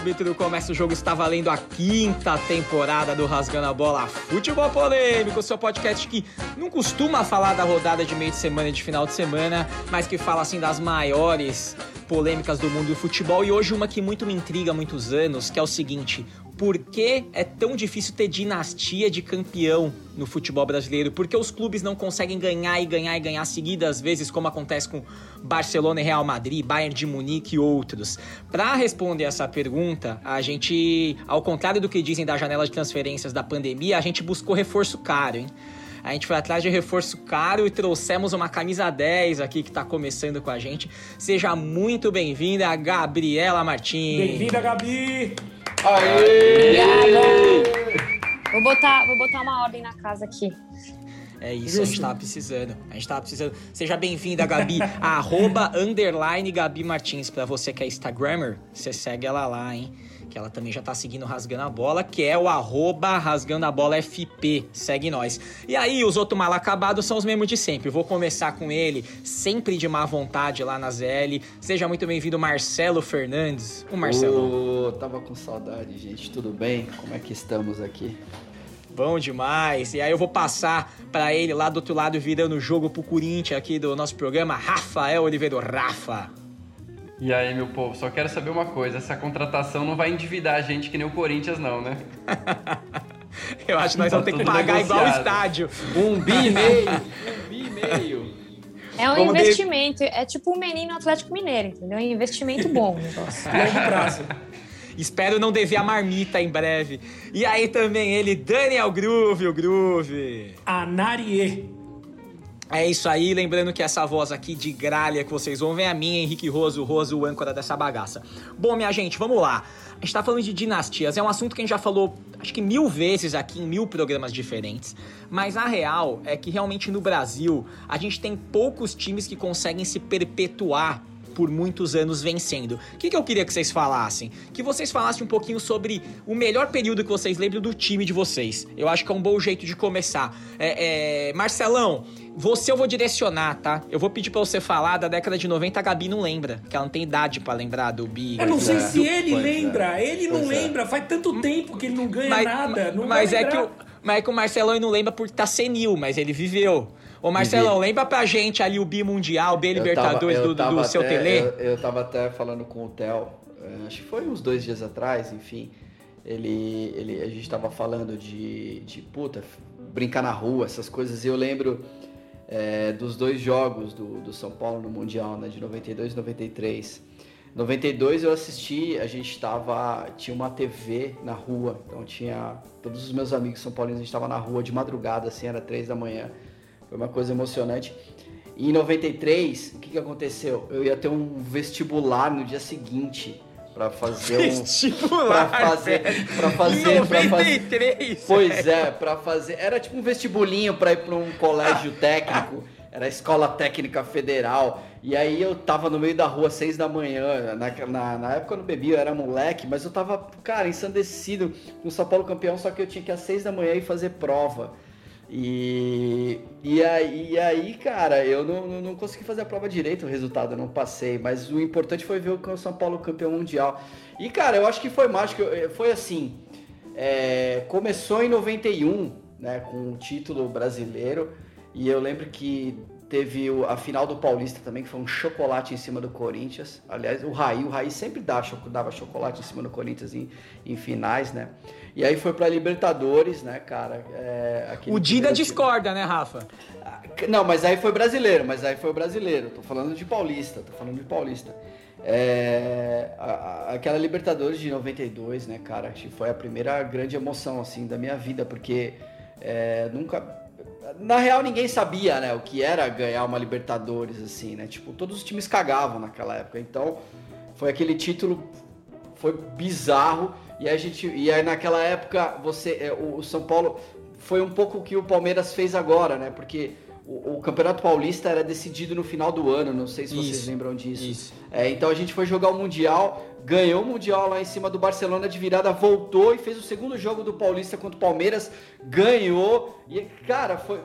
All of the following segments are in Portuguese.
árbitro, começa o jogo, está valendo a 5ª temporada do Rasgando a Bola Futebol Polêmico, seu podcast que não costuma falar da rodada de meio de semana e de final de semana, mas que fala assim das maiores polêmicas do mundo do futebol. E hoje uma que muito me intriga há muitos anos, que é o seguinte: por que é tão difícil ter dinastia de campeão no futebol brasileiro? Por que os clubes não conseguem ganhar seguidas vezes, como acontece com Barcelona e Real Madrid, Bayern de Munique e outros? Para responder essa pergunta, a gente, ao contrário do que dizem da janela de transferências da pandemia, a gente buscou reforço caro, hein? A gente foi atrás de reforço caro e trouxemos uma camisa 10 aqui que tá começando com a gente. Seja muito bem-vinda, Gabriela Martins. Bem-vinda, Gabi! Aê! Vou botar uma ordem na casa aqui. É isso, a gente tava precisando. Seja bem-vinda, Gabi. @_Gabi Martins. Pra você que é Instagrammer, você segue ela lá, hein? Que ela também já tá seguindo Rasgando a Bola, que é o @RasgandoABolaFP. Segue nós. E aí, os outros mal acabados são os mesmos de sempre. Eu vou começar com ele, sempre de má vontade lá na ZL. Seja muito bem-vindo, Marcelo Fernandes. O Marcelo. Oh, tava com saudade, gente. Tudo bem? Como é que estamos aqui? Bom demais. E aí eu vou passar pra ele lá do outro lado, virando o jogo pro Corinthians aqui do nosso programa, Rafael Oliveira. Rafa. E aí, meu povo, só quero saber uma coisa: essa contratação não vai endividar a gente que nem o Corinthians, não, né? Eu acho que nós vamos ter que pagar negociado. Igual o estádio. Um bi e meio. É um como investimento, é tipo um menino Atlético Mineiro, entendeu? É um investimento bom. Negócio. Longo prazo. Espero não dever a marmita em breve. E aí também ele, Daniel Groove, o Groove. Anarie. É isso aí, lembrando que essa voz aqui de gralha que vocês ouvem é a minha, Henrique Roso, o âncora dessa bagaça. Bom, minha gente, vamos lá. A gente tá falando de dinastias, é um assunto que a gente já falou acho que 1000 vezes aqui em 1000 programas diferentes, mas a real é que realmente no Brasil a gente tem poucos times que conseguem se perpetuar por muitos anos vencendo. O que eu queria que vocês falassem? Que vocês falassem um pouquinho sobre o melhor período que vocês lembram do time de vocês. Eu acho que é um bom jeito de começar. Marcelão, você eu vou direcionar, tá? Eu vou pedir pra você falar da década de 90, a Gabi não lembra, que ela não tem idade pra lembrar do Big. Eu não sei se ele lembra, ele não lembra, faz tanto tempo que ele não ganha nada. Mas é que o Marcelão não lembra porque tá senil, mas ele viveu. Ô Marcelão, lembra pra gente ali o Mundial, o Libertadores do seu Tele? Eu tava até falando com o Theo, acho que foi uns 2 dias atrás, enfim. A gente tava falando de puta, brincar na rua, essas coisas. E eu lembro dos 2 jogos do São Paulo no Mundial, né? De 92 e 93. 92 eu assisti, tinha uma TV na rua, então tinha todos os meus amigos são paulinos, a gente tava na rua de madrugada, assim, era 3 da manhã. Foi uma coisa emocionante. E em 93, o que aconteceu? Eu ia ter um vestibular no dia seguinte para fazer era tipo um vestibulinho para ir para um colégio técnico, era a Escola Técnica Federal. E aí eu tava no meio da rua 6 da manhã, na época eu não bebia, eu era moleque, mas eu tava, cara, ensandecido com o São Paulo campeão, só que eu tinha que ir às 6 da manhã e fazer prova. E aí, cara, eu não consegui fazer a prova direito, o resultado eu não passei, mas o importante foi ver o São Paulo campeão mundial. E, cara, eu acho que foi mágico, foi assim, começou em 91, né, com o título brasileiro, e eu lembro que teve a final do Paulista também, que foi um chocolate em cima do Corinthians. Aliás, o Raí sempre dava chocolate em cima do Corinthians em finais, né? E aí foi pra Libertadores, né, cara? O Dida discorda, né, Rafa? Não, mas aí foi brasileiro, Tô falando de Paulista, aquela Libertadores de 92, né, cara? Acho que foi a primeira grande emoção, assim, da minha vida, porque nunca... Na real, ninguém sabia, né, o que era ganhar uma Libertadores, assim, né? Tipo, todos os times cagavam naquela época. Então, foi aquele título, foi bizarro. E aí naquela época, o São Paulo foi um pouco o que o Palmeiras fez agora, né? Porque o Campeonato Paulista era decidido no final do ano, não sei se vocês lembram disso. Isso. Então a gente foi jogar o Mundial, ganhou o Mundial lá em cima do Barcelona de virada, voltou e fez o segundo jogo do Paulista contra o Palmeiras, ganhou. E, cara, foi,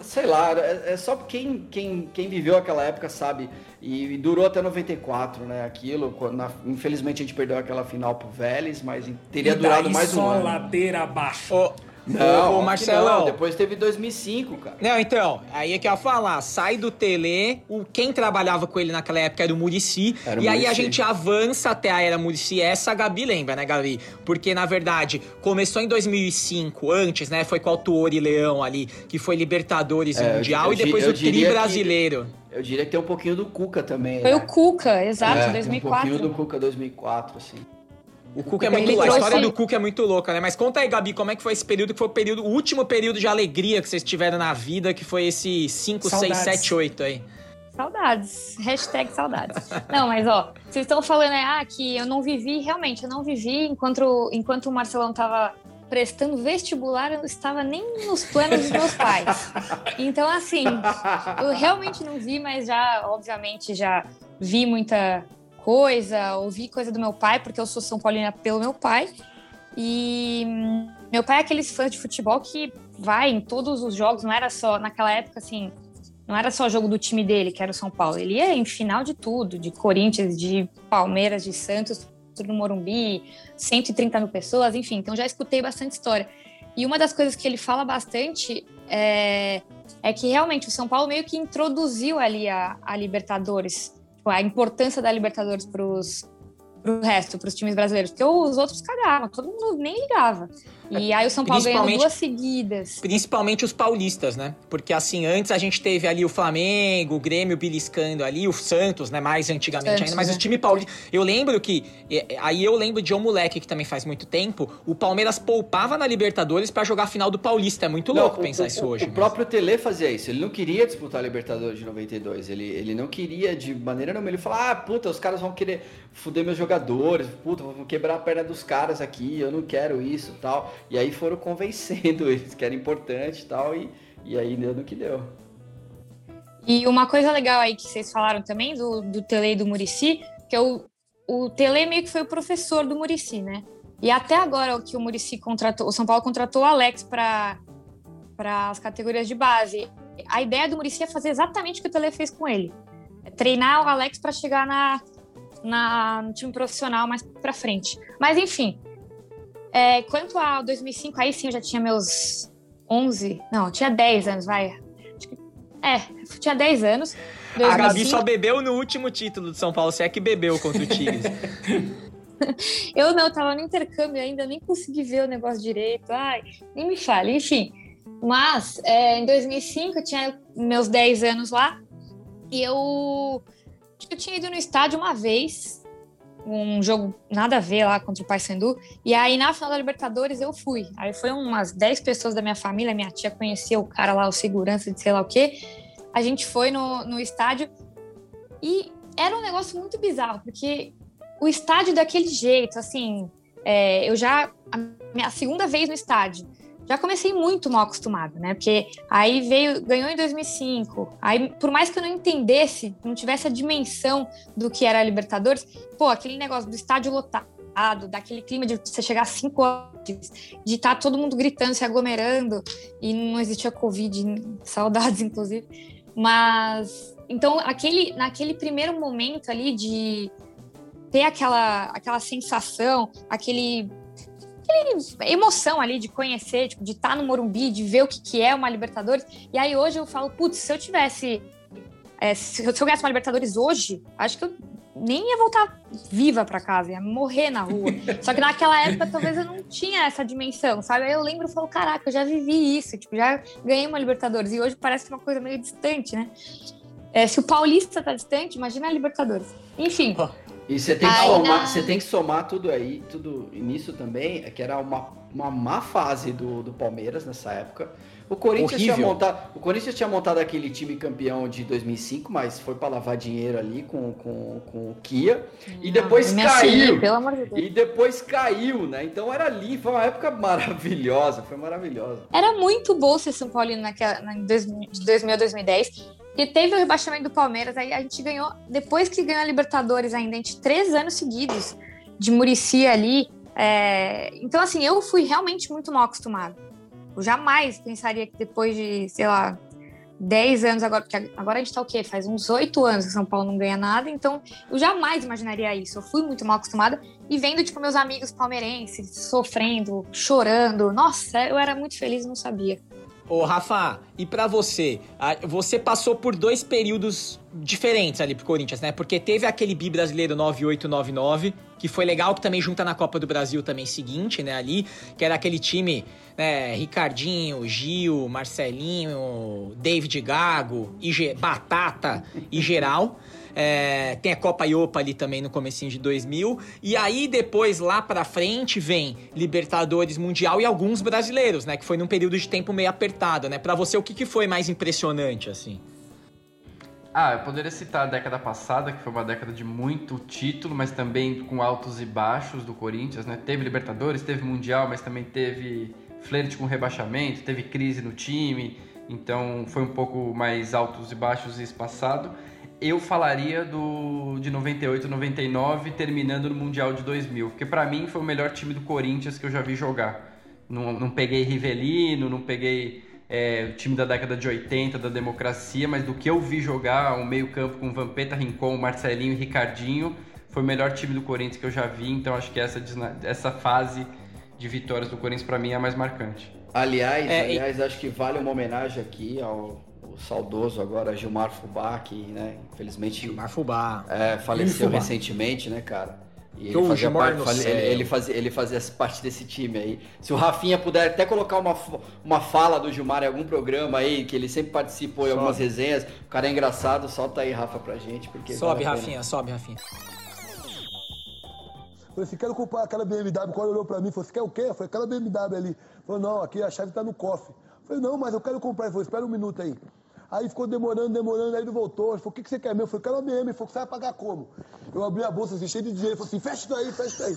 sei lá, é só quem viveu aquela época sabe, e durou até 94, né, aquilo, infelizmente a gente perdeu aquela final pro Vélez, mas teria durado mais um ano. E daí só ladeira abaixo. Não, ô, Marcelão. Não, depois teve 2005, cara. Não, então, aí é que eu ia falar, sai do Tele, quem trabalhava com ele naquela época era o Muricy, e aí a gente avança até a era Muricy, essa a Gabi lembra, né, Gabi? Porque, na verdade, começou em 2005, antes, né, foi com o Autuori Leão ali, que foi Libertadores e Mundial, e depois o Tri Brasileiro. Eu diria que tem um pouquinho do Cuca também, né? Foi o Cuca, exato, 2004. Um pouquinho do Cuca, 2004, assim. O Cuca é muito louco. A história do Cuca é muito louca, né? Mas conta aí, Gabi, como é que foi esse período, que foi o último período de alegria que vocês tiveram na vida, que foi esse 5, saudades. 6, 7, 8 aí. Saudades. Hashtag saudades. Não, mas ó, vocês estão falando, né? Ah, que eu não vivi, realmente, eu não vivi enquanto o Marcelão tava prestando vestibular, eu não estava nem nos planos dos meus pais. Então, assim, eu realmente não vi, mas já, obviamente, já vi muita coisa, ouvi coisa do meu pai, porque eu sou São Paulina pelo meu pai, e meu pai é aqueles fãs de futebol que vai em todos os jogos, não era só, naquela época assim, não era só jogo do time dele, que era o São Paulo, ele ia em final de tudo, de Corinthians, de Palmeiras, de Santos, tudo no Morumbi, 130 mil pessoas, enfim, então já escutei bastante história. E uma das coisas que ele fala bastante é que realmente o São Paulo meio que introduziu ali a Libertadores, a importância da Libertadores pro resto, pros times brasileiros, porque os outros cagavam, todo mundo nem ligava. E aí o São Paulo ganhou 2 seguidas. Principalmente os paulistas, né? Porque assim, antes a gente teve ali o Flamengo, o Grêmio beliscando ali, o Santos, né? Mais antigamente Santos, ainda, mas né? Os times paulistas... Eu lembro de um moleque que também faz muito tempo, o Palmeiras poupava na Libertadores pra jogar a final do Paulista. É muito louco pensar isso hoje. O próprio Tele fazia isso, ele não queria disputar a Libertadores de 92, ele não queria de maneira nenhuma, ele falava, puta, os caras vão querer fuder meus jogadores, puta, vão quebrar a perna dos caras aqui, eu não quero isso e tal... E aí foram convencendo eles que era importante tal, e aí deu no que deu. E uma coisa legal aí que vocês falaram também do Tele e do Muricy, que o Tele meio que foi o professor do Muricy, né? E até agora que o Muricy contratou, o São Paulo contratou o Alex para as categorias de base. A ideia do Muricy é fazer exatamente o que o Tele fez com ele. É treinar o Alex para chegar no time profissional mais para frente. Mas enfim... quanto ao 2005, aí sim eu já tinha meus 11... Não, tinha 10 anos, vai. Tinha 10 anos. 2005. A Gabi só bebeu no último título do São Paulo, se é que bebeu contra o Tigres. Eu não, tava no intercâmbio ainda, nem consegui ver o negócio direito. Ai, nem me fale, enfim. Mas, em 2005, eu tinha meus 10 anos lá. E eu tinha ido no estádio uma vez... um jogo nada a ver lá contra o Paysandu, e aí na final da Libertadores eu fui, aí foi umas 10 pessoas da minha família, minha tia conhecia o cara lá, o segurança de sei lá o quê, a gente foi no estádio, e era um negócio muito bizarro, porque o estádio daquele jeito, assim, a minha segunda vez no estádio, já comecei muito mal acostumada, né, porque aí ganhou em 2005, aí por mais que eu não entendesse, não tivesse a dimensão do que era a Libertadores, aquele negócio do estádio lotado, daquele clima de você chegar às 5 horas, de estar todo mundo gritando, se aglomerando, e não existia Covid, saudades inclusive, mas, então, naquele primeiro momento ali de ter aquela sensação, aquela emoção ali de conhecer, tipo, de estar no Morumbi, de ver o que é uma Libertadores. E aí hoje eu falo, putz, se eu ganhasse uma Libertadores hoje, acho que eu nem ia voltar viva pra casa, ia morrer na rua. Só que naquela época talvez eu não tinha essa dimensão, sabe? Aí eu lembro e falo, caraca, eu já vivi isso, tipo, já ganhei uma Libertadores. E hoje parece uma coisa meio distante, né? Se o Paulista tá distante, imagina a Libertadores. Enfim... E você tem, que somar tudo aí, tudo nisso também, que era uma má fase do Palmeiras nessa época. O Corinthians tinha montado aquele time campeão de 2005, mas foi para lavar dinheiro ali com o Kia. E depois caiu. Pelo amor de Deus. E depois caiu, né? Então era ali, foi uma época maravilhosa, foi maravilhosa. Era muito bom ser São Paulino de 2000 a 2010. E teve o rebaixamento do Palmeiras, aí a gente ganhou, depois que ganhou a Libertadores ainda, a gente 3 anos seguidos de Muricy ali. Então, assim, eu fui realmente muito mal acostumada. Eu jamais pensaria que depois de, sei lá, 10 anos agora, porque agora a gente tá o quê? Faz uns 8 anos que São Paulo não ganha nada, então eu jamais imaginaria isso. Eu fui muito mal acostumada e vendo, tipo, meus amigos palmeirenses sofrendo, chorando. Nossa, eu era muito feliz e não sabia. Ô, Rafa, e pra você? Você passou por dois períodos diferentes ali pro Corinthians, né? Porque teve aquele bi brasileiro 9899, que foi legal, que também junta na Copa do Brasil também seguinte, né? Ali, que era aquele time, né? Ricardinho, Gil, Marcelinho, David Gago, Batata e geral. Tem a Copa Iopa ali também no comecinho de 2000, e aí depois lá pra frente vem Libertadores, Mundial e alguns brasileiros, né, que foi num período de tempo meio apertado, né? Pra você, o que foi mais impressionante, assim? Eu poderia citar a década passada, que foi uma década de muito título, mas também com altos e baixos do Corinthians, né? Teve Libertadores, teve Mundial, mas também teve flerte com rebaixamento, teve crise no time, então foi um pouco mais altos e baixos e espaçado. Eu falaria de 98, 99, terminando no Mundial de 2000, porque pra mim foi o melhor time do Corinthians que eu já vi jogar. Não peguei Rivelino, não peguei o time da década de 80, da democracia, mas do que eu vi jogar, o meio campo com Vampeta, Rincon, Marcelinho e Ricardinho, foi o melhor time do Corinthians que eu já vi, então acho que essa fase de vitórias do Corinthians pra mim é a mais marcante. Aliás, acho que vale uma homenagem aqui ao saudoso agora Gilmar Fubá, que, né, infelizmente Gilmar Fubá faleceu recentemente, né, cara? E ele fazia parte desse time aí. Se o Rafinha puder até colocar uma fala do Gilmar em algum programa aí, que ele sempre participou em algumas resenhas, o cara é engraçado, solta aí, Rafa, pra gente. Porque sobe, Rafinha. Falei assim, quero culpar aquela BMW. Quando ele olhou pra mim, falou assim, quer o quê? Eu falei, aquela BMW ali. Falou, não, aqui a chave tá no cofre. Eu falei, não, mas eu quero comprar. Ele falou, espera um minuto aí. Aí ficou demorando, aí ele voltou. Ele falou, o que você quer mesmo? Eu falei, quero a BM. Ele falou, você vai pagar como? Eu abri a bolsa assim, cheio de dinheiro. Ele falou assim, fecha isso aí.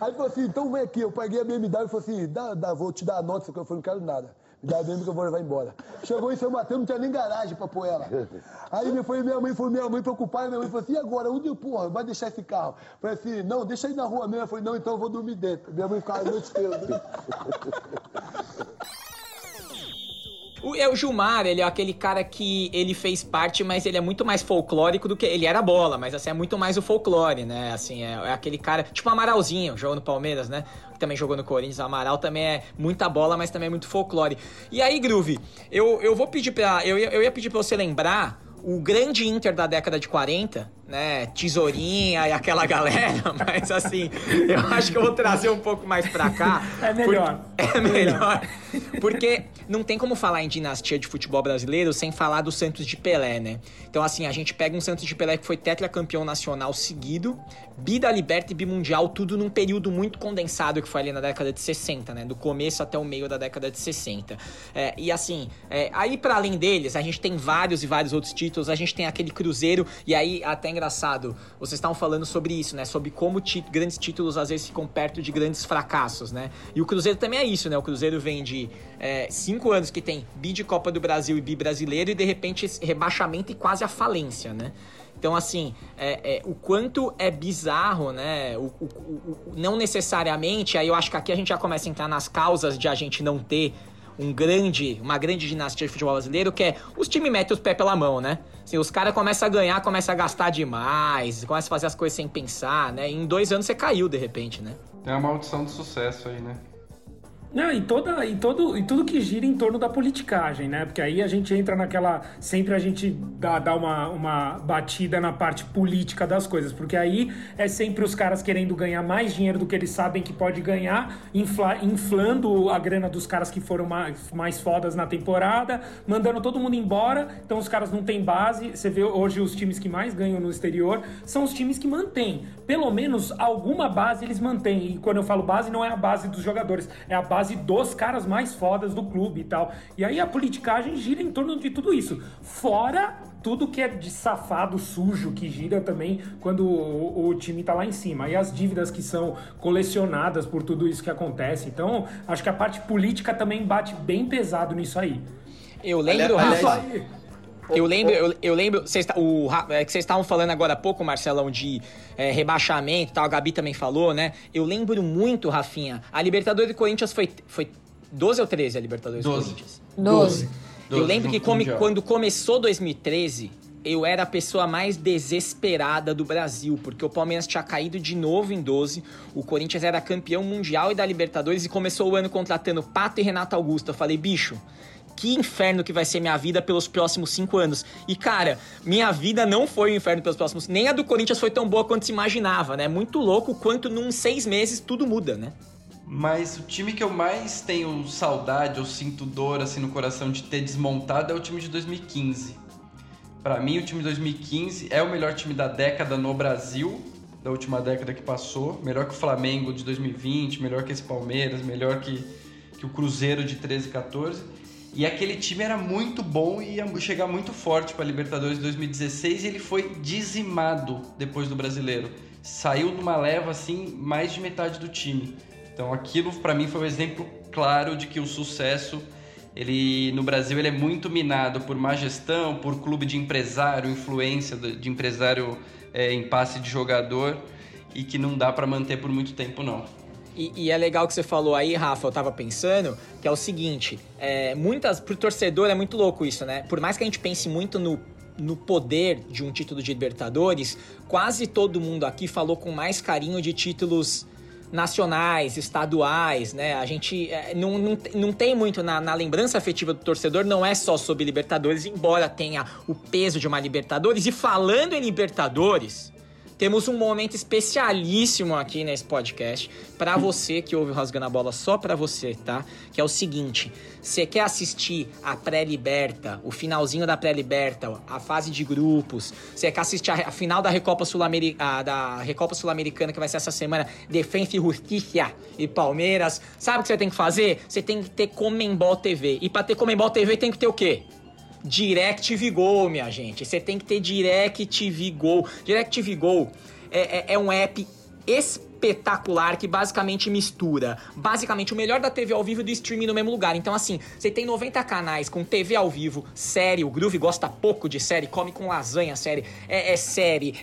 Aí ele falou assim, então vem aqui. Eu paguei a BMW e falou assim, vou te dar a nota. Eu falei, não quero nada. Me dá a BMW que eu vou levar embora. Chegou em São Mateus, não tinha nem garagem pra pôr ela. Aí minha mãe preocupada. Minha mãe falou assim, e agora? Onde, porra, vai deixar esse carro? Eu falei assim, não, deixa aí na rua mesmo. Eu falei, não, então eu vou dormir dentro. Minha mãe ficava a noite inteira. O Gilmar, ele é aquele cara que ele fez parte, mas ele é muito mais folclórico do que... Ele era bola, mas assim, é muito mais o folclore, né? Assim, é aquele cara... Tipo o Amaralzinho, jogou no Palmeiras, né? Que também jogou no Corinthians. O Amaral também é muita bola, mas também é muito folclore. E aí, Groove, eu vou pedir pra... Eu ia pedir pra você lembrar o grande Inter da década de 40, né? Tesourinha e aquela galera, mas assim, eu acho que eu vou trazer um pouco mais pra cá. É melhor. Porque não tem como falar em dinastia de futebol brasileiro sem falar do Santos de Pelé, né? Então, assim, a gente pega um Santos de Pelé que foi tetracampeão nacional seguido, bi da Liberta e bimundial, tudo num período muito condensado que foi ali na década de 60, né? Do começo até o meio da década de 60. Aí pra além deles, a gente tem vários e vários outros títulos. A gente tem aquele Cruzeiro, e aí até engraçado, vocês estavam falando sobre isso, né? Sobre como grandes títulos às vezes ficam perto de grandes fracassos, né? E o Cruzeiro também é isso, né? O Cruzeiro vem de 5 anos que tem bi de Copa do Brasil e bi brasileiro, e de repente rebaixamento e quase a falência, né? Então, assim, o quanto é bizarro, né? Não necessariamente, aí eu acho que aqui a gente já começa a entrar nas causas de a gente não ter uma grande dinastia de futebol brasileiro, que é os times metem os pés pela mão, né? Assim, os caras começam a ganhar, começam a gastar demais, começam a fazer as coisas sem pensar, né? E em 2 anos você caiu, de repente, né? É uma maldição do sucesso aí, né? Não, e tudo que gira em torno da politicagem, né? Porque aí a gente entra naquela... Sempre a gente dá uma batida na parte política das coisas, porque aí é sempre os caras querendo ganhar mais dinheiro do que eles sabem que pode ganhar, inflando a grana dos caras que foram mais fodas na temporada, mandando todo mundo embora, então os caras não têm base. Você vê hoje os times que mais ganham no exterior são os times que mantêm. Pelo menos alguma base eles mantêm. E quando eu falo base, não é a base dos jogadores, é a base dos caras mais fodas do clube e tal. E aí a politicagem gira em torno de tudo isso. Fora tudo que é de safado sujo que gira também quando o time tá lá em cima. E as dívidas que são colecionadas por tudo isso que acontece. Então, acho que a parte política também bate bem pesado nisso aí. Eu lembro... Eu lembro que vocês estavam falando agora há pouco, Marcelão, de rebaixamento e tal, a Gabi também falou, né? Eu lembro muito, Rafinha, a Libertadores do Corinthians foi 12 ou 13, a Libertadores do Corinthians? 12. Eu lembro que quando começou 2013, eu era a pessoa mais desesperada do Brasil, porque o Palmeiras tinha caído de novo em 12, o Corinthians era campeão mundial e da Libertadores e começou o ano contratando Pato e Renato Augusto. Eu falei, bicho, que inferno que vai ser minha vida pelos próximos 5 anos. E, cara, minha vida não foi um inferno pelos próximos... Nem a do Corinthians foi tão boa quanto se imaginava, né? Muito louco quanto num 6 meses tudo muda, né? Mas o time que eu mais tenho saudade, eu sinto dor, assim, no coração de ter desmontado é o time de 2015. Pra mim, o time de 2015 é o melhor time da década no Brasil, da última década que passou. Melhor que o Flamengo de 2020, melhor que esse Palmeiras, melhor que o Cruzeiro de 13 e 14... E aquele time era muito bom e ia chegar muito forte para a Libertadores de 2016 e ele foi dizimado depois do Brasileiro. Saiu numa leva, assim, mais de metade do time. Então aquilo, para mim, foi um exemplo claro de que o sucesso, ele, no Brasil, ele é muito minado por má gestão, por clube de empresário, influência de empresário em passe de jogador e que não dá para manter por muito tempo, não. E é legal que você falou aí, Rafa, eu tava pensando, que é o seguinte, pro torcedor é muito louco isso, né? Por mais que a gente pense muito no poder de um título de Libertadores, quase todo mundo aqui falou com mais carinho de títulos nacionais, estaduais, né? A gente não tem muito na lembrança afetiva do torcedor, não é só sobre Libertadores, embora tenha o peso de uma Libertadores. E falando em Libertadores... Temos um momento especialíssimo aqui nesse podcast para você que ouve o Rasgando a Bola, só para você, tá? Que é o seguinte, você quer assistir a pré-liberta, o finalzinho da pré-liberta, a fase de grupos, você quer assistir a final da Recopa Sul-Americana que vai ser essa semana, Defensa e Justiça e Palmeiras, sabe o que você tem que fazer? Você tem que ter CONMEBOL TV. E para ter CONMEBOL TV tem que ter o quê? DirecTV Go, minha gente. Você tem que ter DirecTV Go. DirecTV Go é um app espetacular que basicamente mistura o melhor da TV ao vivo e do streaming no mesmo lugar. Então, assim, você tem 90 canais com TV ao vivo, série. O Groove gosta pouco de série, come com lasanha série,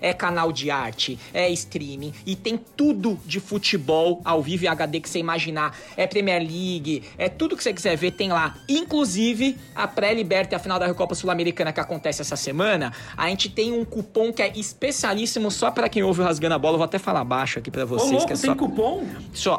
é canal de arte, é streaming e tem tudo de futebol ao vivo e HD que você imaginar. É Premier League, é tudo que você quiser ver, tem lá. Inclusive, a pré-liberta e a final da Recopa Sul-Americana que acontece essa semana, a gente tem um cupom que é especialíssimo só pra quem ouve o Rasgando a Bola. Eu vou até falar baixo aqui pra vocês. Ô, louco, que é só... tem cupom?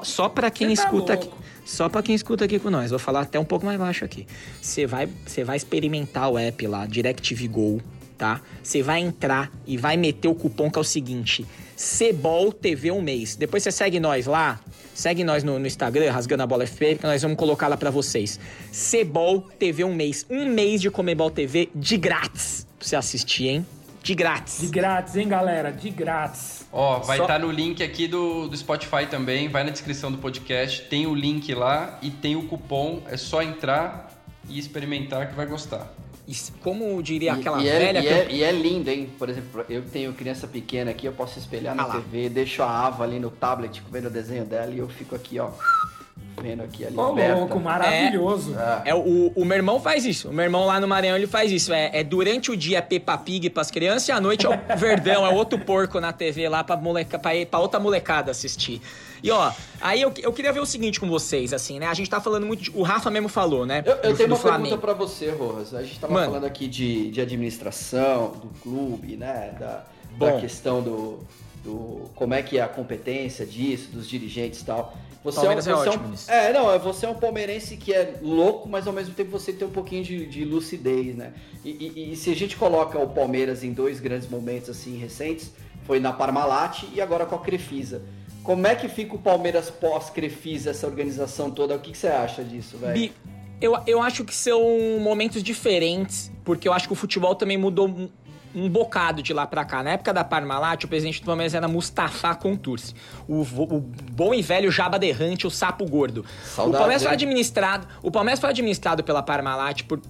Só pra quem escuta aqui. Só pra quem escuta aqui com nós. Vou falar até um pouco mais baixo aqui. Você vai experimentar o app lá, DirecTV Go, tá? Você vai entrar e vai meter o cupom que é o seguinte: CebolTV1mês. Depois você segue nós lá. Segue nós no Instagram, Rasgando a Bola FP, que nós vamos colocar lá pra vocês. CebolTV1mês. 1 mês de CONMEBOL TV de grátis. Pra você assistir, hein? De grátis. De grátis, hein, galera? De grátis. Ó, vai estar no link aqui do Spotify também, vai na descrição do podcast, tem o link lá e tem o cupom, é só entrar e experimentar que vai gostar. E como diria aquela velha... E é lindo, hein? Por exemplo, eu tenho criança pequena aqui, eu posso espelhar na TV, deixo a Ava ali no tablet, vendo o desenho dela e eu fico aqui, ó... vendo aqui ali. Ô, louco, maravilhoso. O meu irmão faz isso. O meu irmão lá no Maranhão, ele faz isso. Durante o dia é Peppa Pig pras crianças e à noite é o Verdão, é outro porco na TV lá pra outra molecada assistir. E ó, aí eu queria ver o seguinte com vocês, assim, né? A gente tá falando muito... O Rafa mesmo falou, né? Eu tenho uma pergunta pra você, Rojas. A gente tava falando aqui de administração, do clube, né? Da questão do... Como é que é a competência disso, dos dirigentes e tal... Você é um palmeirense que é louco, mas ao mesmo tempo você tem um pouquinho de lucidez, né? E se a gente coloca o Palmeiras em 2 grandes momentos assim recentes, foi na Parmalat e agora com a Crefisa. Como é que fica o Palmeiras pós-Crefisa, essa organização toda? O que você acha disso, velho? Eu acho que são momentos diferentes, porque eu acho que o futebol também mudou... um bocado de lá pra cá. Na época da Parmalat, o presidente do Palmeiras era Mustafa Contursi. O bom e velho Jaba Derrante, o sapo gordo. Saudade, o Palmeiras foi administrado pela Parmalat por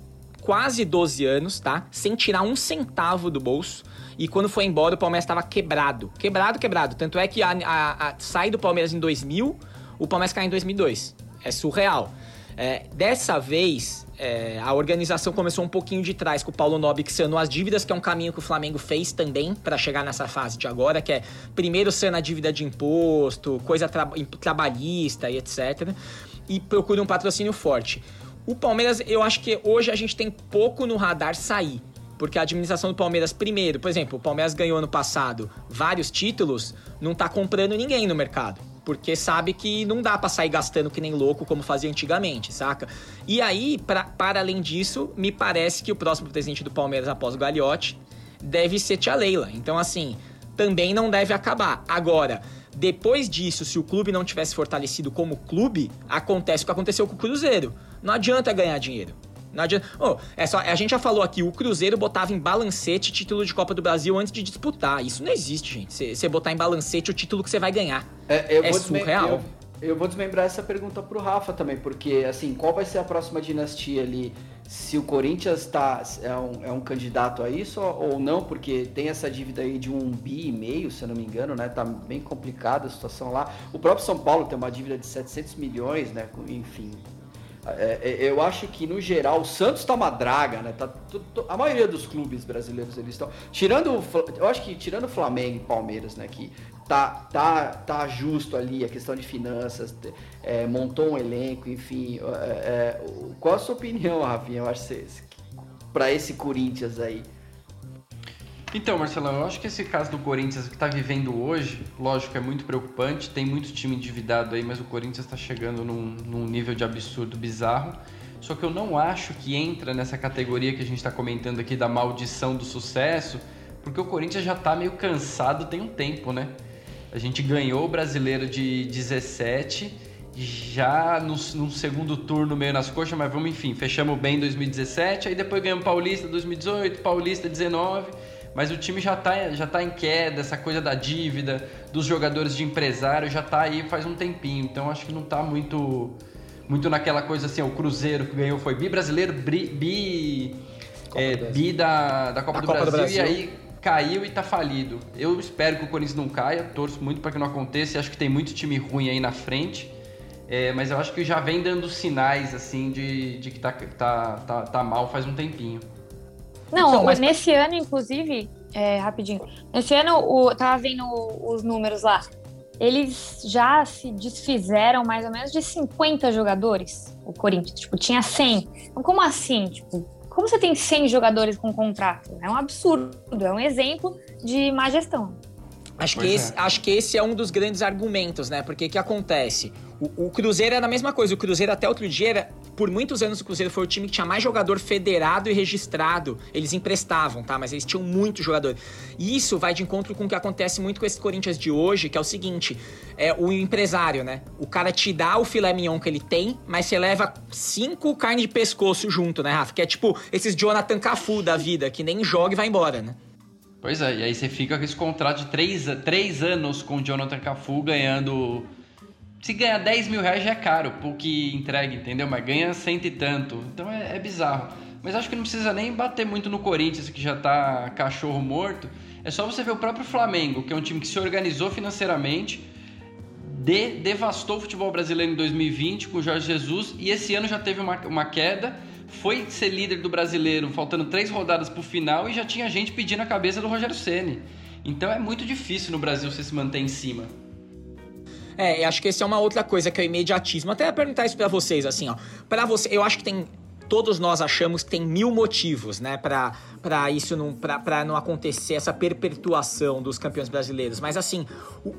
quase 12 anos, tá? Sem tirar um centavo do bolso. E quando foi embora, o Palmeiras estava quebrado. Quebrado. Tanto é que a sai do Palmeiras em 2000, o Palmeiras cai em 2002. É surreal. Dessa vez, a organização começou um pouquinho de trás com o Paulo Nobre, que sanou as dívidas, que é um caminho que o Flamengo fez também para chegar nessa fase de agora, que é primeiro sana a dívida de imposto, coisa trabalhista e etc. E procura um patrocínio forte. O Palmeiras, eu acho que hoje a gente tem pouco no radar sair. Porque a administração do Palmeiras, primeiro, por exemplo, o Palmeiras ganhou ano passado vários títulos, não tá comprando ninguém no mercado. Porque sabe que não dá pra sair gastando que nem louco como fazia antigamente, saca? E aí, para além disso, me parece que o próximo presidente do Palmeiras após o Gagliotti deve ser tia Leila. Então, assim, também não deve acabar. Agora, depois disso, se o clube não tivesse fortalecido como clube, acontece o que aconteceu com o Cruzeiro. Não adianta ganhar dinheiro. Não adianta... Oh, a gente já falou aqui, o Cruzeiro botava em balancete título de Copa do Brasil antes de disputar. Isso não existe, gente. Você botar em balancete o título que você vai ganhar. É surreal. Eu vou desmembrar essa pergunta pro Rafa também, porque, assim, qual vai ser a próxima dinastia ali? Se o Corinthians é um candidato a isso ou não, porque tem essa dívida aí de 1,5 bi, se eu não me engano, né? Tá bem complicada a situação lá. O próprio São Paulo tem uma dívida de 700 milhões, né? Enfim... eu acho que, no geral, o Santos tá uma draga, né? Tá, a maioria dos clubes brasileiros, eles estão... Eu acho que tirando o Flamengo e Palmeiras, né? Que tá justo ali a questão de finanças, montou um elenco, enfim. Qual a sua opinião, Rafinha, eu acho, pra esse Corinthians aí? Então, Marcelão, eu acho que esse caso do Corinthians que tá vivendo hoje, lógico, é muito preocupante, tem muito time endividado aí, mas o Corinthians tá chegando num nível de absurdo bizarro, só que eu não acho que entra nessa categoria que a gente tá comentando aqui da maldição do sucesso, porque o Corinthians já tá meio cansado tem um tempo, né? A gente ganhou o Brasileiro de 17, já num segundo turno meio nas coxas, mas vamos, enfim, fechamos bem em 2017, aí depois ganhamos Paulista 2018, Paulista 19... Mas o time já tá em queda, essa coisa da dívida, dos jogadores de empresário, já tá aí faz um tempinho. Então acho que não tá muito naquela coisa assim, ó, o Cruzeiro que ganhou foi bi-brasileiro, bi da Copa do Brasil, e aí caiu e tá falido. Eu espero que o Corinthians não caia, torço muito para que não aconteça, acho que tem muito time ruim aí na frente, mas eu acho que já vem dando sinais assim de que tá mal faz um tempinho. Não, mas nesse ano, inclusive, rapidinho, nesse ano, eu tava vendo os números lá, eles já se desfizeram mais ou menos de 50 jogadores, o Corinthians, tipo, tinha 100. Então, como assim? Tipo, como você tem 100 jogadores com contrato? É um absurdo, é um exemplo de má gestão. Acho que esse é um dos grandes argumentos, né? Porque o que acontece? O Cruzeiro era a mesma coisa. O Cruzeiro até outro dia era... Por muitos anos o Cruzeiro foi o time que tinha mais jogador federado e registrado. Eles emprestavam, tá? Mas eles tinham muito jogador. E isso vai de encontro com o que acontece muito com esse Corinthians de hoje, que é o seguinte. É o empresário, né? O cara te dá o filé mignon que ele tem, mas você leva 5 carnes de pescoço junto, né, Rafa? Que é tipo esses Jonathan Cafu da vida, que nem joga e vai embora, né? Pois é, e aí você fica com esse contrato de 3 anos com o Jonathan Cafu ganhando... Se ganhar 10 mil reais já é caro, porque entrega, entendeu? Mas ganha cento e tanto, então é bizarro. Mas acho que não precisa nem bater muito no Corinthians, que já tá cachorro morto. É só você ver o próprio Flamengo, que é um time que se organizou financeiramente, devastou o futebol brasileiro em 2020 com o Jorge Jesus, e esse ano já teve uma queda... Foi ser líder do Brasileiro, faltando 3 rodadas pro final, e já tinha gente pedindo a cabeça do Rogério Ceni. Então é muito difícil no Brasil você se manter em cima. Eu acho que essa é uma outra coisa, que é o imediatismo. Até perguntar isso pra vocês, assim, ó. Pra você, eu acho que tem... Todos nós achamos que tem 1000 motivos, né, pra isso não, pra não acontecer, essa perpetuação dos campeões brasileiros. Mas assim,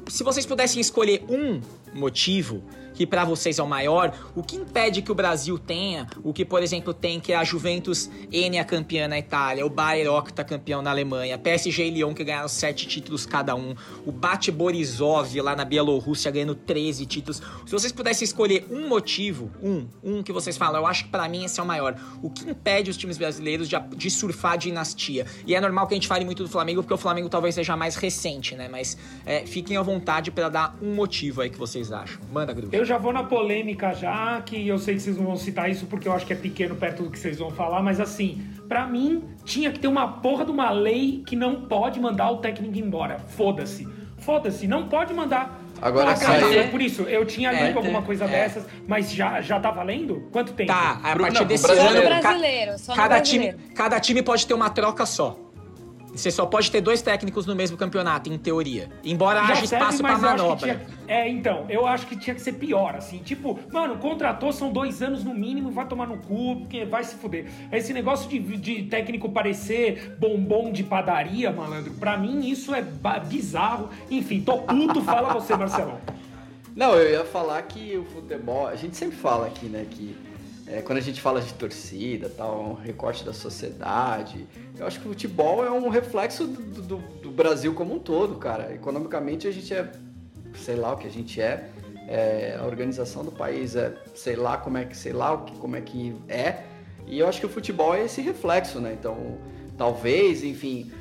se vocês pudessem escolher um motivo que pra vocês é o maior, o que impede que o Brasil tenha, o que, por exemplo, tem que é a Juventus N é campeã na Itália, o Bayern octacampeão na Alemanha, PSG e Lyon que ganharam 7 títulos cada um, o Bate Borisov lá na Bielorrússia ganhando 13 títulos. Se vocês pudessem escolher um motivo, um que vocês falam, eu acho que pra mim esse é o maior. O que impede os times brasileiros de surfar a dinastia? E é normal que a gente fale muito do Flamengo, porque o Flamengo talvez seja mais recente, né? Mas fiquem à vontade para dar um motivo aí que vocês acham. Manda, Grupo. Eu já vou na polêmica já, que eu sei que vocês não vão citar isso, porque eu acho que é pequeno perto do que vocês vão falar, mas assim, pra mim, tinha que ter uma porra de uma lei que não pode mandar o técnico embora. Foda-se. Foda-se, não pode mandar... Agora sai. Por isso, eu tinha lido alguma coisa dessas, mas já tá valendo? Quanto tempo? Tá, a partir desse ano... Só no brasileiro. Cada time pode ter uma troca só. Você só pode ter dois técnicos no mesmo campeonato, em teoria. Embora haja espaço pra manobra. Então, eu acho que tinha que ser pior, assim. Tipo, mano, contratou, são 2 anos no mínimo, vai tomar no cu, porque vai se fuder. Esse negócio de técnico parecer bombom de padaria, malandro, pra mim isso é bizarro. Enfim, tô puto, fala você, Marcelão. Não, eu ia falar que o futebol... A gente sempre fala aqui, né, que... quando a gente fala de torcida, tal, um recorte da sociedade, eu acho que o futebol é um reflexo do Brasil como um todo, cara. Economicamente a gente é, sei lá o que a gente é, a organização do país é, sei lá como é que é, e eu acho que o futebol é esse reflexo, né? Então, talvez, enfim,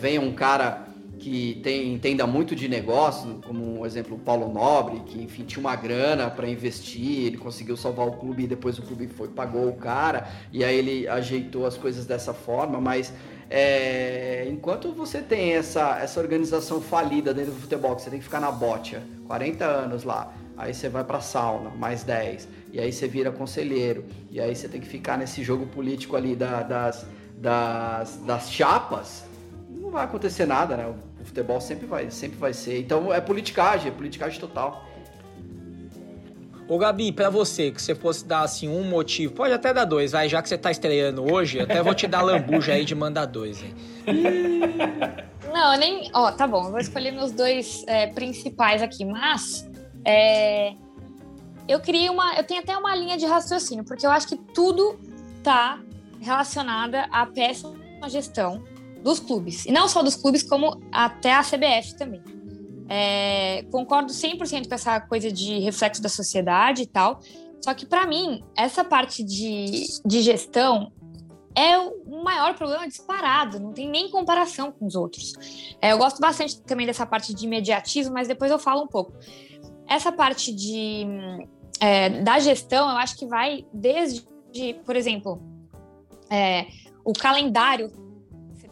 venha um cara que entenda muito de negócio, como um exemplo, o Paulo Nobre, que enfim tinha uma grana para investir, ele conseguiu salvar o clube e depois o clube pagou o cara, e aí ele ajeitou as coisas dessa forma, mas enquanto você tem essa organização falida dentro do futebol, que você tem que ficar na bótia, 40 anos lá, aí você vai pra sauna, mais 10, e aí você vira conselheiro, e aí você tem que ficar nesse jogo político ali das chapas, não vai acontecer nada, né? O futebol sempre vai ser. Então é politicagem total. Ô Gabi, pra você, que você fosse dar assim um motivo, pode até dar 2, vai, já que você tá estreando hoje, eu até vou te dar lambuja aí de mandar 2, hein? Não, nem... Ó, tá bom, eu vou escolher meus 2 principais aqui, mas eu tenho até uma linha de raciocínio, porque eu acho que tudo tá relacionada à péssima gestão dos clubes, e não só dos clubes, como até a CBF também. Concordo 100% com essa coisa de reflexo da sociedade e tal, só que para mim, essa parte de gestão é o maior problema disparado, não tem nem comparação com os outros. Eu gosto bastante também dessa parte de imediatismo, mas depois eu falo um pouco. Essa parte da gestão, eu acho que vai desde, por exemplo, o calendário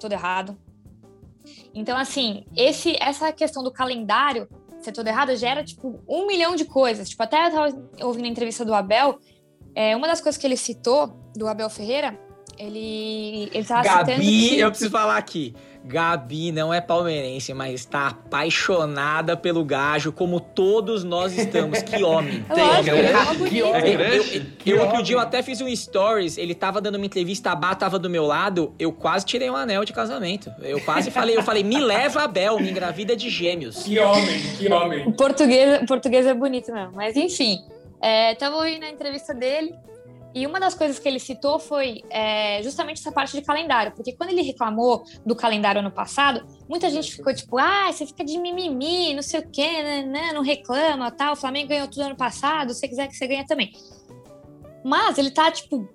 todo errado. Então, assim, essa questão do calendário ser todo errado gera, tipo, 1 milhão de coisas. Tipo, até eu tava ouvindo a entrevista do Abel, uma das coisas que ele citou, do Abel Ferreira, ele tava citando... Gabi, eu preciso falar aqui. Gabi não é palmeirense, mas tá apaixonada pelo gajo, como todos nós estamos. Que homem. Eu outro dia eu até fiz um stories, ele tava dando uma entrevista, a Bá tava do meu lado, eu quase tirei um anel de casamento. Eu quase falei, me leva a Bel, me engravida de gêmeos. Que homem. O português é bonito mesmo, mas enfim. Tava ouvindo a entrevista dele, e uma das coisas que ele citou foi justamente essa parte de calendário, porque quando ele reclamou do calendário ano passado, muita gente ficou tipo, você fica de mimimi, não sei o quê, né, não reclama, tal, o Flamengo ganhou tudo ano passado, se você quiser que você ganhe também. Mas ele tá, tipo,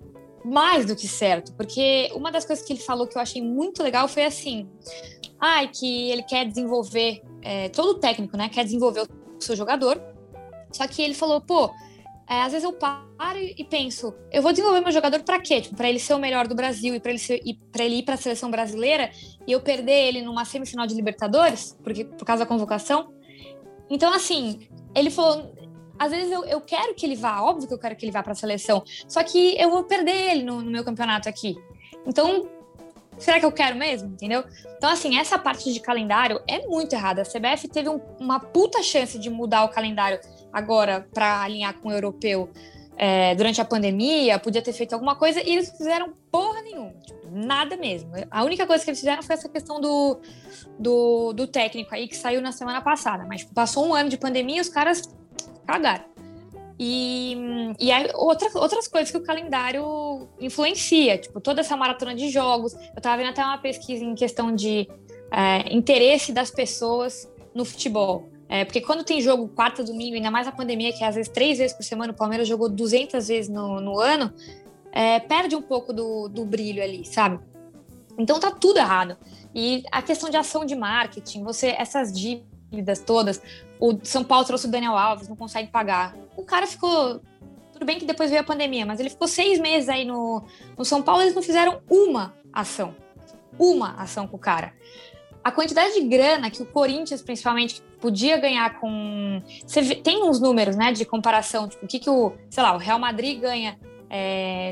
mais do que certo, porque uma das coisas que ele falou que eu achei muito legal foi assim, que ele quer desenvolver, todo técnico, né, quer desenvolver o seu jogador, só que ele falou, pô, às vezes eu paro e penso, eu vou desenvolver meu jogador pra quê? Tipo, pra ele ser o melhor do Brasil e pra ele ir pra seleção brasileira e eu perder ele numa semifinal de Libertadores, porque, por causa da convocação. Então, assim, ele falou, às vezes eu quero que ele vá, óbvio que eu quero que ele vá pra seleção, só que eu vou perder ele no meu campeonato aqui. Então, será que eu quero mesmo? Entendeu? Então, assim, essa parte de calendário é muito errada. A CBF teve uma puta chance de mudar o calendário agora para alinhar com o europeu durante a pandemia, podia ter feito alguma coisa, e eles não fizeram porra nenhuma, tipo, nada mesmo. A única coisa que eles fizeram foi essa questão do técnico aí, que saiu na semana passada, mas tipo, passou 1 ano de pandemia e os caras cagaram. E aí outras coisas que o calendário influencia, tipo, toda essa maratona de jogos. Eu tava vendo até uma pesquisa em questão de interesse das pessoas no futebol. Porque quando tem jogo quarta, domingo, ainda mais na pandemia, que às vezes 3 vezes por semana, o Palmeiras jogou 200 vezes no ano, perde um pouco do brilho ali, sabe? Então tá tudo errado. E a questão de ação de marketing, essas dívidas todas, o São Paulo trouxe o Daniel Alves, não consegue pagar. O cara ficou, tudo bem que depois veio a pandemia, mas ele ficou 6 meses aí no São Paulo, eles não fizeram uma ação com o cara. A quantidade de grana que o Corinthians, principalmente, podia ganhar com... Você tem uns números, né, de comparação, tipo, o que o Real Madrid ganha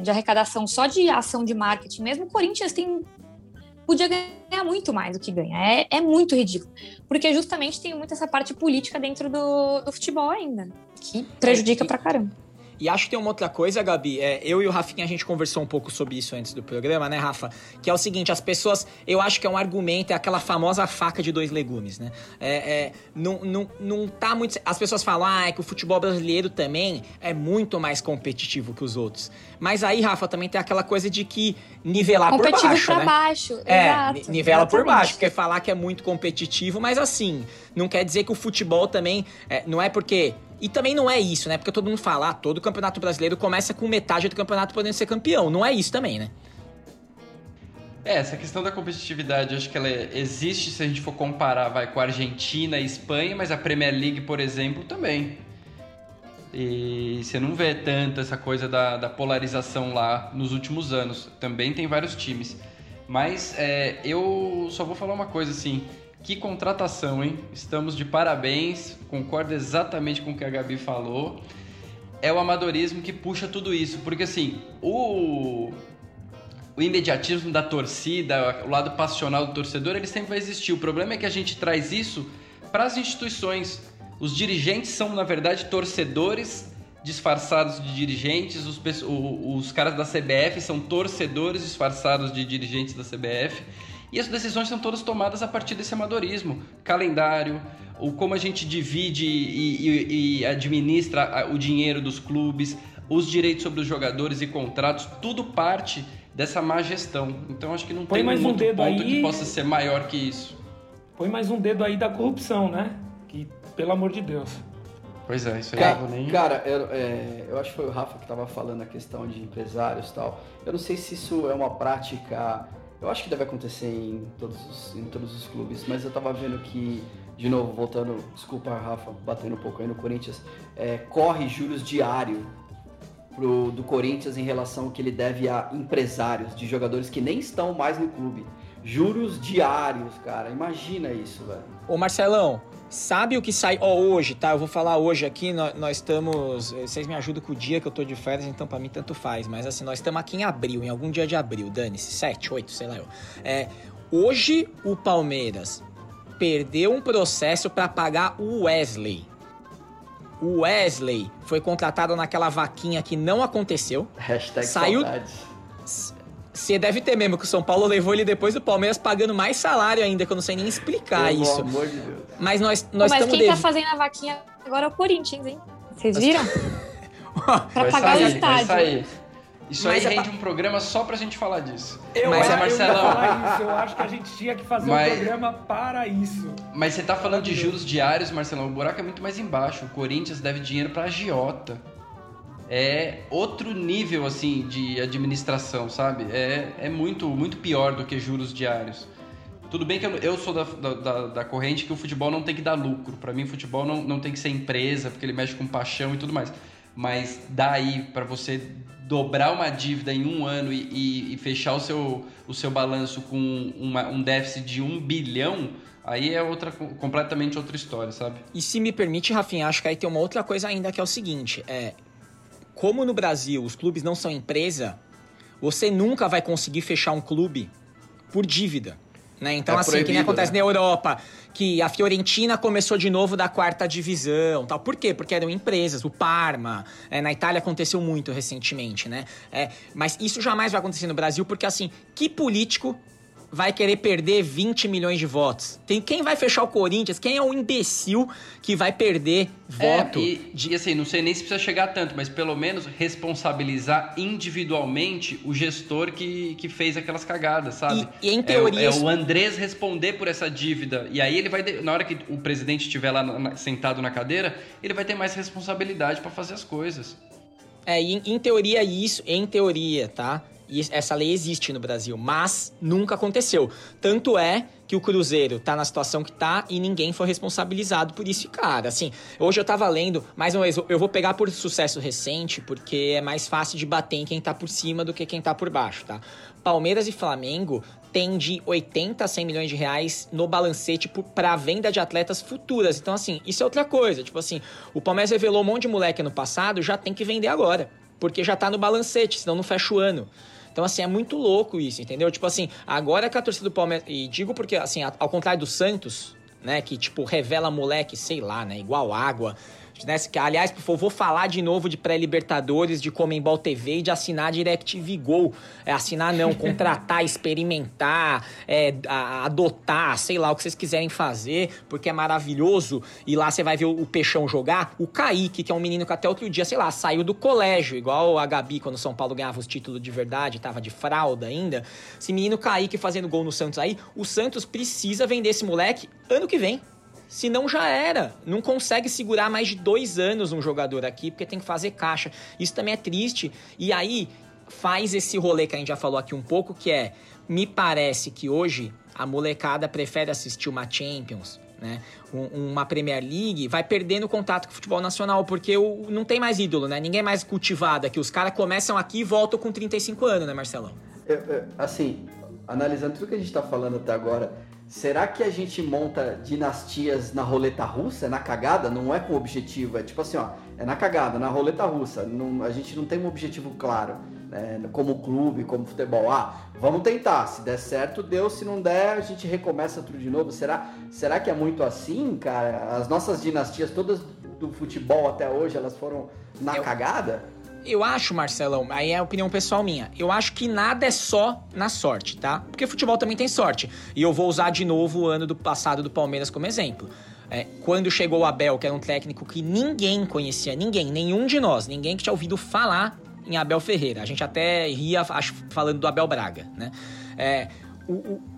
de arrecadação só de ação de marketing. Mesmo o Corinthians tem podia ganhar muito mais do que ganha. É muito ridículo. Porque justamente tem muito essa parte política dentro do futebol ainda, que prejudica pra caramba. E acho que tem uma outra coisa, Gabi, eu e o Rafinha, a gente conversou um pouco sobre isso antes do programa, né, Rafa? Que é o seguinte, as pessoas, eu acho que é um argumento, é aquela famosa faca de dois legumes, né? Não tá muito... As pessoas falam, é que o futebol brasileiro também é muito mais competitivo que os outros. Mas aí, Rafa, também tem aquela coisa de que nivelar por baixo, né? Competitivo pra baixo, exato. Nivela por baixo, porque falar que é muito competitivo, mas assim, não quer dizer que o futebol também, não é porque... E também não é isso, né? Porque todo mundo fala, todo campeonato brasileiro começa com metade do campeonato podendo ser campeão. Não é isso também, né? Essa questão da competitividade, acho que ela existe se a gente for comparar, com a Argentina e Espanha, mas a Premier League, por exemplo, também. E você não vê tanto essa coisa da polarização lá nos últimos anos. Também tem vários times. Mas eu só vou falar uma coisa, assim... Que contratação, hein? Estamos de parabéns, concordo exatamente com o que a Gabi falou. É o amadorismo que puxa tudo isso, porque assim, o imediatismo da torcida, o lado passional do torcedor, ele sempre vai existir. O problema é que a gente traz isso para as instituições. Os dirigentes são, na verdade, torcedores disfarçados de dirigentes, os caras da CBF são torcedores disfarçados de dirigentes da CBF. E as decisões são todas tomadas a partir desse amadorismo. Calendário, o como a gente divide e administra o dinheiro dos clubes, os direitos sobre os jogadores e contratos, tudo parte dessa má gestão. Então acho que não tem um outro ponto aí, que possa ser maior que isso. Põe mais um dedo aí da corrupção, né? Que, pelo amor de Deus. Pois é, isso aí. Cara, eu acho que foi o Rafa que estava falando a questão de empresários e tal. Eu não sei se isso é uma prática... Eu acho que deve acontecer em todos os clubes, mas eu tava vendo que, de novo, voltando, desculpa, Rafa, batendo um pouco aí no Corinthians, corre juros diário do Corinthians em relação ao que ele deve a empresários, de jogadores que nem estão mais no clube. Juros diários, cara, imagina isso, velho. Ô Marcelão, sabe o que sai hoje, tá? Eu vou falar hoje aqui, nós estamos... Vocês me ajudam com o dia que eu tô de férias, então pra mim tanto faz. Mas assim, nós estamos aqui em abril, em algum dia de abril, dane-se, 7, 8, sei lá eu. Hoje o Palmeiras perdeu um processo pra pagar o Wesley. O Wesley foi contratado naquela vaquinha que não aconteceu. Hashtag saiu... saudades. Você deve ter mesmo que o São Paulo levou ele depois do Palmeiras pagando mais salário ainda, que eu não sei nem explicar isso. Pelo amor de Deus. Mas nós estamos... Mas quem tá fazendo a vaquinha agora é o Corinthians, hein? Vocês viram? Pra pagar o estádio. Isso aí rende um programa só pra gente falar disso. Mas Marcelão... Eu acho que a gente tinha que fazer um programa para isso. Mas você tá falando de juros diários, Marcelão. O buraco é muito mais embaixo. O Corinthians deve dinheiro pra agiota. É outro nível, assim, de administração, sabe? É muito, muito pior do que juros diários. Tudo bem que eu sou da corrente que o futebol não tem que dar lucro. Pra mim, o futebol não tem que ser empresa, porque ele mexe com paixão e tudo mais. Mas daí, pra você dobrar uma dívida em um ano e fechar o seu balanço com um déficit de 1 bilhão... Aí é completamente outra história, sabe? E se me permite, Rafinha, acho que aí tem uma outra coisa ainda, que é o seguinte... Como no Brasil os clubes não são empresa, você nunca vai conseguir fechar um clube por dívida, né? Então assim, que nem acontece na Europa, que a Fiorentina começou de novo da 4ª divisão, tal. Por quê? Porque eram empresas, o Parma, na Itália aconteceu muito recentemente, né? Mas isso jamais vai acontecer no Brasil, porque assim, que político vai querer perder 20 milhões de votos? Quem vai fechar o Corinthians? Quem é o imbecil que vai perder voto? E assim, não sei nem se precisa chegar tanto, mas pelo menos responsabilizar individualmente o gestor que fez aquelas cagadas, sabe? E em teoria... o Andrés responder por essa dívida. E aí ele vai... Na hora que o presidente estiver lá sentado na cadeira, ele vai ter mais responsabilidade para fazer as coisas. Em teoria isso, em teoria, tá? E essa lei existe no Brasil, mas nunca aconteceu. Tanto é que o Cruzeiro tá na situação que tá e ninguém foi responsabilizado por isso. Cara, assim, hoje eu tava lendo, mais uma vez, eu vou pegar por sucesso recente, porque é mais fácil de bater em quem tá por cima do que quem tá por baixo, tá? Palmeiras e Flamengo têm de 80 a 100 milhões de reais no balancete pra venda de atletas futuras. Então, assim, isso é outra coisa. Tipo assim, o Palmeiras revelou um monte de moleque ano passado, já tem que vender agora, porque já tá no balancete, senão não fecha o ano. Então, assim, é muito louco isso, entendeu? Tipo assim, agora que a torcida do Palmeiras... E digo porque, assim, ao contrário do Santos, né? Que, tipo, revela moleque, sei lá, né? Igual água... Aliás, por favor, vou falar de novo de pré-Libertadores, de CONMEBOL TV e de assinar DirecTV Go. Assinar não, contratar, experimentar, adotar, sei lá, o que vocês quiserem fazer, porque é maravilhoso. E lá você vai ver o Peixão jogar. O Kaique, que é um menino que até outro dia, sei lá, saiu do colégio, igual a Gabi, quando o São Paulo ganhava os títulos de verdade, tava de fralda ainda. Esse menino Kaique fazendo gol no Santos aí, o Santos precisa vender esse moleque ano que vem. Senão já era, não consegue segurar mais de 2 anos um jogador aqui, porque tem que fazer caixa. Isso também é triste. E aí faz esse rolê que a gente já falou aqui um pouco, que é, me parece que hoje a molecada prefere assistir uma Champions, né? Uma Premier League, vai perdendo contato com o futebol nacional, porque não tem mais ídolo, né? Ninguém mais cultivado aqui. Os caras começam aqui e voltam com 35 anos, né, Marcelão? Assim, analisando tudo que a gente tá falando até agora... Será que a gente monta dinastias na roleta russa, na cagada? Não é com objetivo, é tipo assim, ó, é na cagada, na roleta russa. Não, a gente não tem um objetivo claro, né? Como clube, como futebol. Ah, vamos tentar, se der certo, deu, se não der, a gente recomeça tudo de novo. Será que é muito assim, cara? As nossas dinastias todas do futebol até hoje, elas foram na cagada? Eu acho, Marcelão, aí é a opinião pessoal minha, eu acho que nada é só na sorte, tá? Porque futebol também tem sorte. E eu vou usar de novo o ano do passado do Palmeiras como exemplo. Quando chegou o Abel, que era um técnico que ninguém conhecia, nenhum de nós, ninguém que tinha ouvido falar em Abel Ferreira. A gente até ria, acho, falando do Abel Braga, né?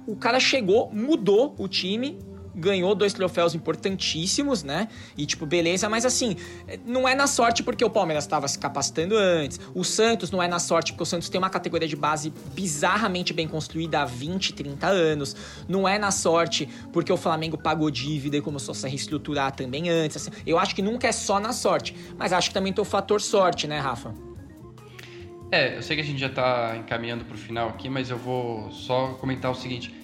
O cara chegou, mudou o time... Ganhou 2 troféus importantíssimos, né? E, tipo, beleza, mas assim, não é na sorte porque o Palmeiras estava se capacitando antes. O Santos não é na sorte porque o Santos tem uma categoria de base bizarramente bem construída há 20, 30 anos. Não é na sorte porque o Flamengo pagou dívida e começou a se reestruturar também antes. Assim, eu acho que nunca é só na sorte, mas acho que também tem o fator sorte, né, Rafa? Eu sei que a gente já tá encaminhando pro final aqui, mas eu vou só comentar o seguinte...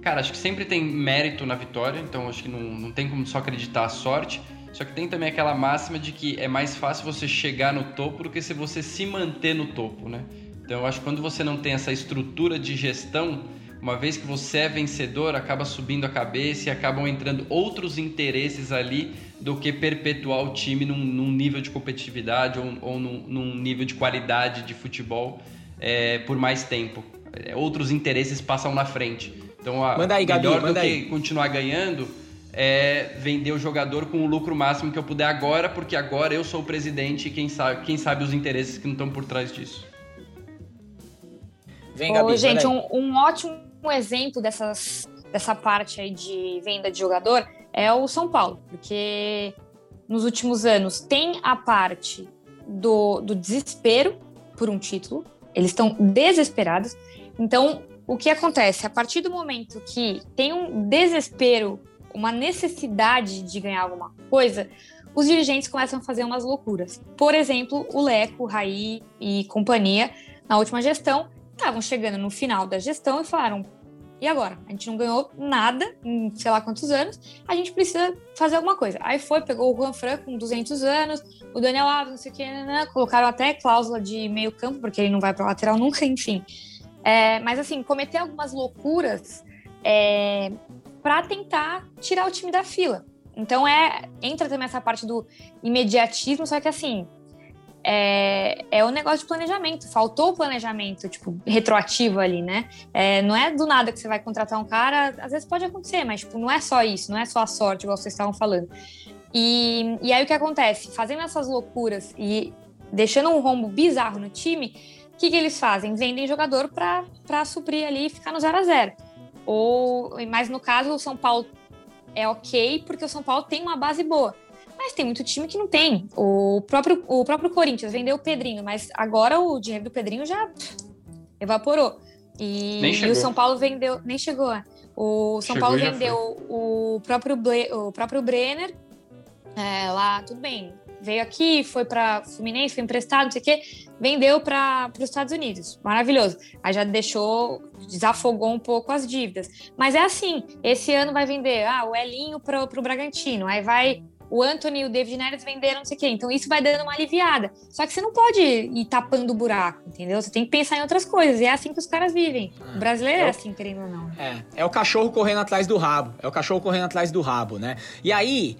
Cara, acho que sempre tem mérito na vitória, então acho que não tem como só acreditar a sorte, só que tem também aquela máxima de que é mais fácil você chegar no topo do que se você se manter no topo, né? Então eu acho que quando você não tem essa estrutura de gestão, uma vez que você é vencedor, acaba subindo a cabeça e acabam entrando outros interesses ali do que perpetuar o time num nível de competitividade ou num nível de qualidade de futebol por mais tempo. Outros interesses passam na frente. Então, manda aí, Gabi, melhor do que continuar ganhando é vender o jogador com o lucro máximo que eu puder agora, porque agora eu sou o presidente e quem sabe os interesses que não estão por trás disso. Vem, Gabi. Gente, um ótimo exemplo dessa parte aí de venda de jogador é o São Paulo, porque nos últimos anos tem a parte do desespero por um título, eles estão desesperados, então... O que acontece? A partir do momento que tem um desespero, uma necessidade de ganhar alguma coisa, os dirigentes começam a fazer umas loucuras. Por exemplo, o Leco, Raí e companhia, na última gestão, estavam chegando no final da gestão e falaram: e agora? A gente não ganhou nada em sei lá quantos anos, a gente precisa fazer alguma coisa. Aí foi, pegou o Juanfran com 200 anos, o Daniel Alves, não sei o que, colocaram até cláusula de meio campo, porque ele não vai para lateral nunca, enfim... Mas assim, cometer algumas loucuras para tentar tirar o time da fila. Então entra também essa parte do imediatismo, só que assim, um negócio de planejamento. Faltou o planejamento, tipo, retroativo ali, né? Não é do nada que você vai contratar um cara, às vezes pode acontecer, mas tipo, não é só isso, não é só a sorte, igual vocês estavam falando. E aí o que acontece? Fazendo essas loucuras e deixando um rombo bizarro no time... O que eles fazem? Vendem jogador para suprir ali e ficar no 0-0. Mas no caso, o São Paulo é ok, porque o São Paulo tem uma base boa. Mas tem muito time que não tem. O próprio Corinthians vendeu o Pedrinho, mas agora o dinheiro do Pedrinho já evaporou. E o São Paulo vendeu... Nem chegou. O São Paulo vendeu o próprio Brenner. Lá, tudo bem. Veio aqui, foi para Fluminense, foi emprestado, não sei o quê, vendeu para os Estados Unidos. Maravilhoso. Aí já desafogou um pouco as dívidas. Mas é assim, esse ano vai vender o Elinho para o Bragantino, aí vai o Antony e o David Neres venderam não sei o quê. Então isso vai dando uma aliviada. Só que você não pode ir tapando o buraco, entendeu? Você tem que pensar em outras coisas. E é assim que os caras vivem. O brasileiro é assim, querendo ou não. É o cachorro correndo atrás do rabo. É o cachorro correndo atrás do rabo, né? E aí,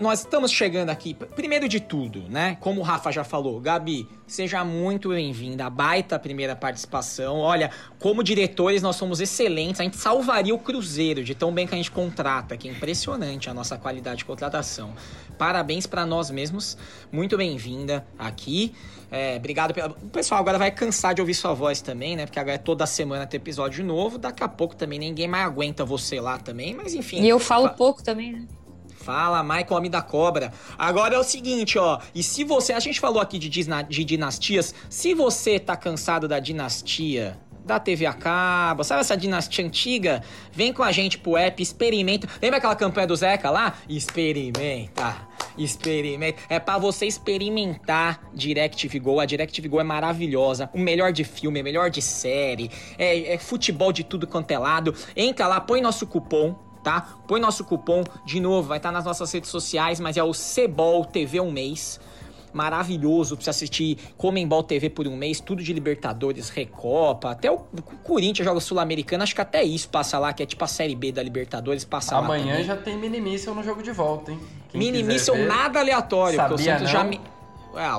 nós estamos chegando aqui, primeiro de tudo, né? Como o Rafa já falou, Gabi, seja muito bem-vinda, baita primeira participação. Olha, como diretores nós somos excelentes, a gente salvaria o Cruzeiro de tão bem que a gente contrata, que é impressionante a nossa qualidade de contratação. Parabéns para nós mesmos, muito bem-vinda aqui. Obrigado. O pessoal agora vai cansar de ouvir sua voz também, né? Porque agora é toda semana ter episódio novo, daqui a pouco também ninguém mais aguenta você lá também, mas enfim. E eu falo pouco também, né? Fala, Michael, homem da cobra. Agora é o seguinte, ó. E se você... A gente falou aqui de dinastias. Se você tá cansado da dinastia da TV a cabo, sabe essa dinastia antiga? Vem com a gente pro app, experimenta. Lembra aquela campanha do Zeca lá? Experimenta. É pra você experimentar DirecTV Go. A DirecTV Go é maravilhosa. O melhor de filme, o melhor de série. É futebol de tudo quanto é lado. Entra lá, põe nosso cupom. Tá? Põe nosso cupom, de novo, vai estar nas nossas redes sociais, mas é o CebolTV1mês. Maravilhoso pra você assistir CONMEBOL TV por um mês, tudo de Libertadores, Recopa, até o Corinthians joga Sul-Americana, acho que até isso passa lá, que é tipo a Série B da Libertadores, passa lá. Amanhã já tem minimíssel no jogo de volta, hein? Minimíssel nada aleatório, porque o Santos já...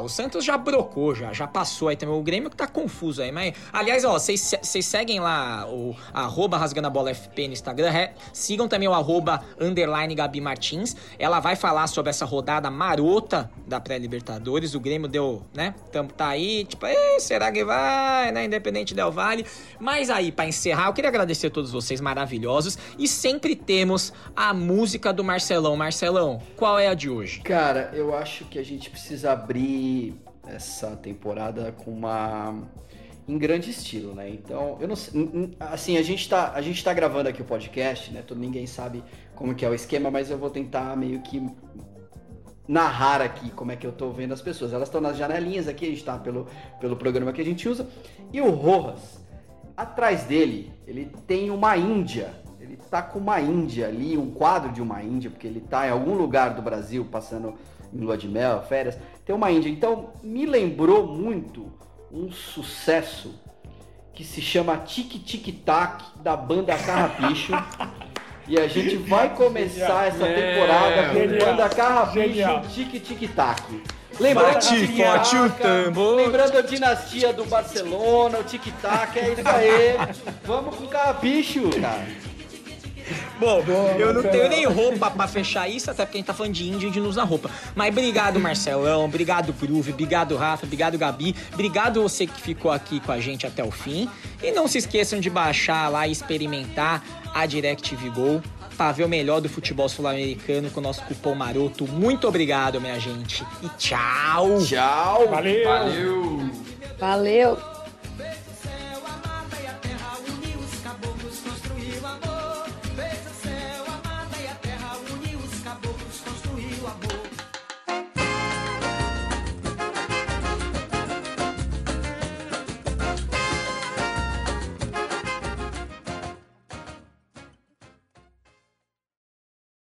o Santos já brocou, já passou aí também. O Grêmio que tá confuso aí, mas... Aliás, ó, vocês seguem lá o arroba Rasgando a Bola FP no Instagram. Sigam também o arroba underline Gabi Martins. Ela vai falar sobre essa rodada marota da pré-Libertadores. O Grêmio deu, né? Tá aí, tipo, será que vai, né? Independente Del Valle. Mas aí, pra encerrar, eu queria agradecer a todos vocês maravilhosos. E sempre temos a música do Marcelão. Marcelão, qual é a de hoje? Cara, eu acho que a gente precisa abrir essa temporada em grande estilo, né? Então, eu não sei, assim, a gente tá gravando aqui o podcast, né? Ninguém sabe como que é o esquema, mas eu vou tentar meio que narrar aqui como é que eu tô vendo as pessoas. Elas estão nas janelinhas aqui, a gente tá pelo programa que a gente usa. E o Rojas, atrás dele, ele tem uma Índia. Ele tá com uma Índia ali, um quadro de uma Índia, porque ele tá em algum lugar do Brasil passando em lua de mel, férias, tem uma Índia. Então, me lembrou muito um sucesso que se chama Tic Tic Tac, da banda Carrapicho. E a gente vai começar essa temporada com banda Carrapicho, Tic Tic Tac. Lembrando a dinastia do Barcelona, o Tic Tac, é isso aí. Vamos com o Carrapicho, cara. Bom, eu não tenho nem roupa pra fechar isso, até porque a gente tá falando de índio e a gente não usa roupa. Mas obrigado, Marcelão, obrigado, Groove, obrigado, Rafa, obrigado, Gabi, obrigado você que ficou aqui com a gente até o fim. E não se esqueçam de baixar lá e experimentar a DirecTV Go pra ver o melhor do futebol sul-americano com o nosso cupom maroto. Muito obrigado, minha gente, e tchau! Tchau! Valeu! Valeu!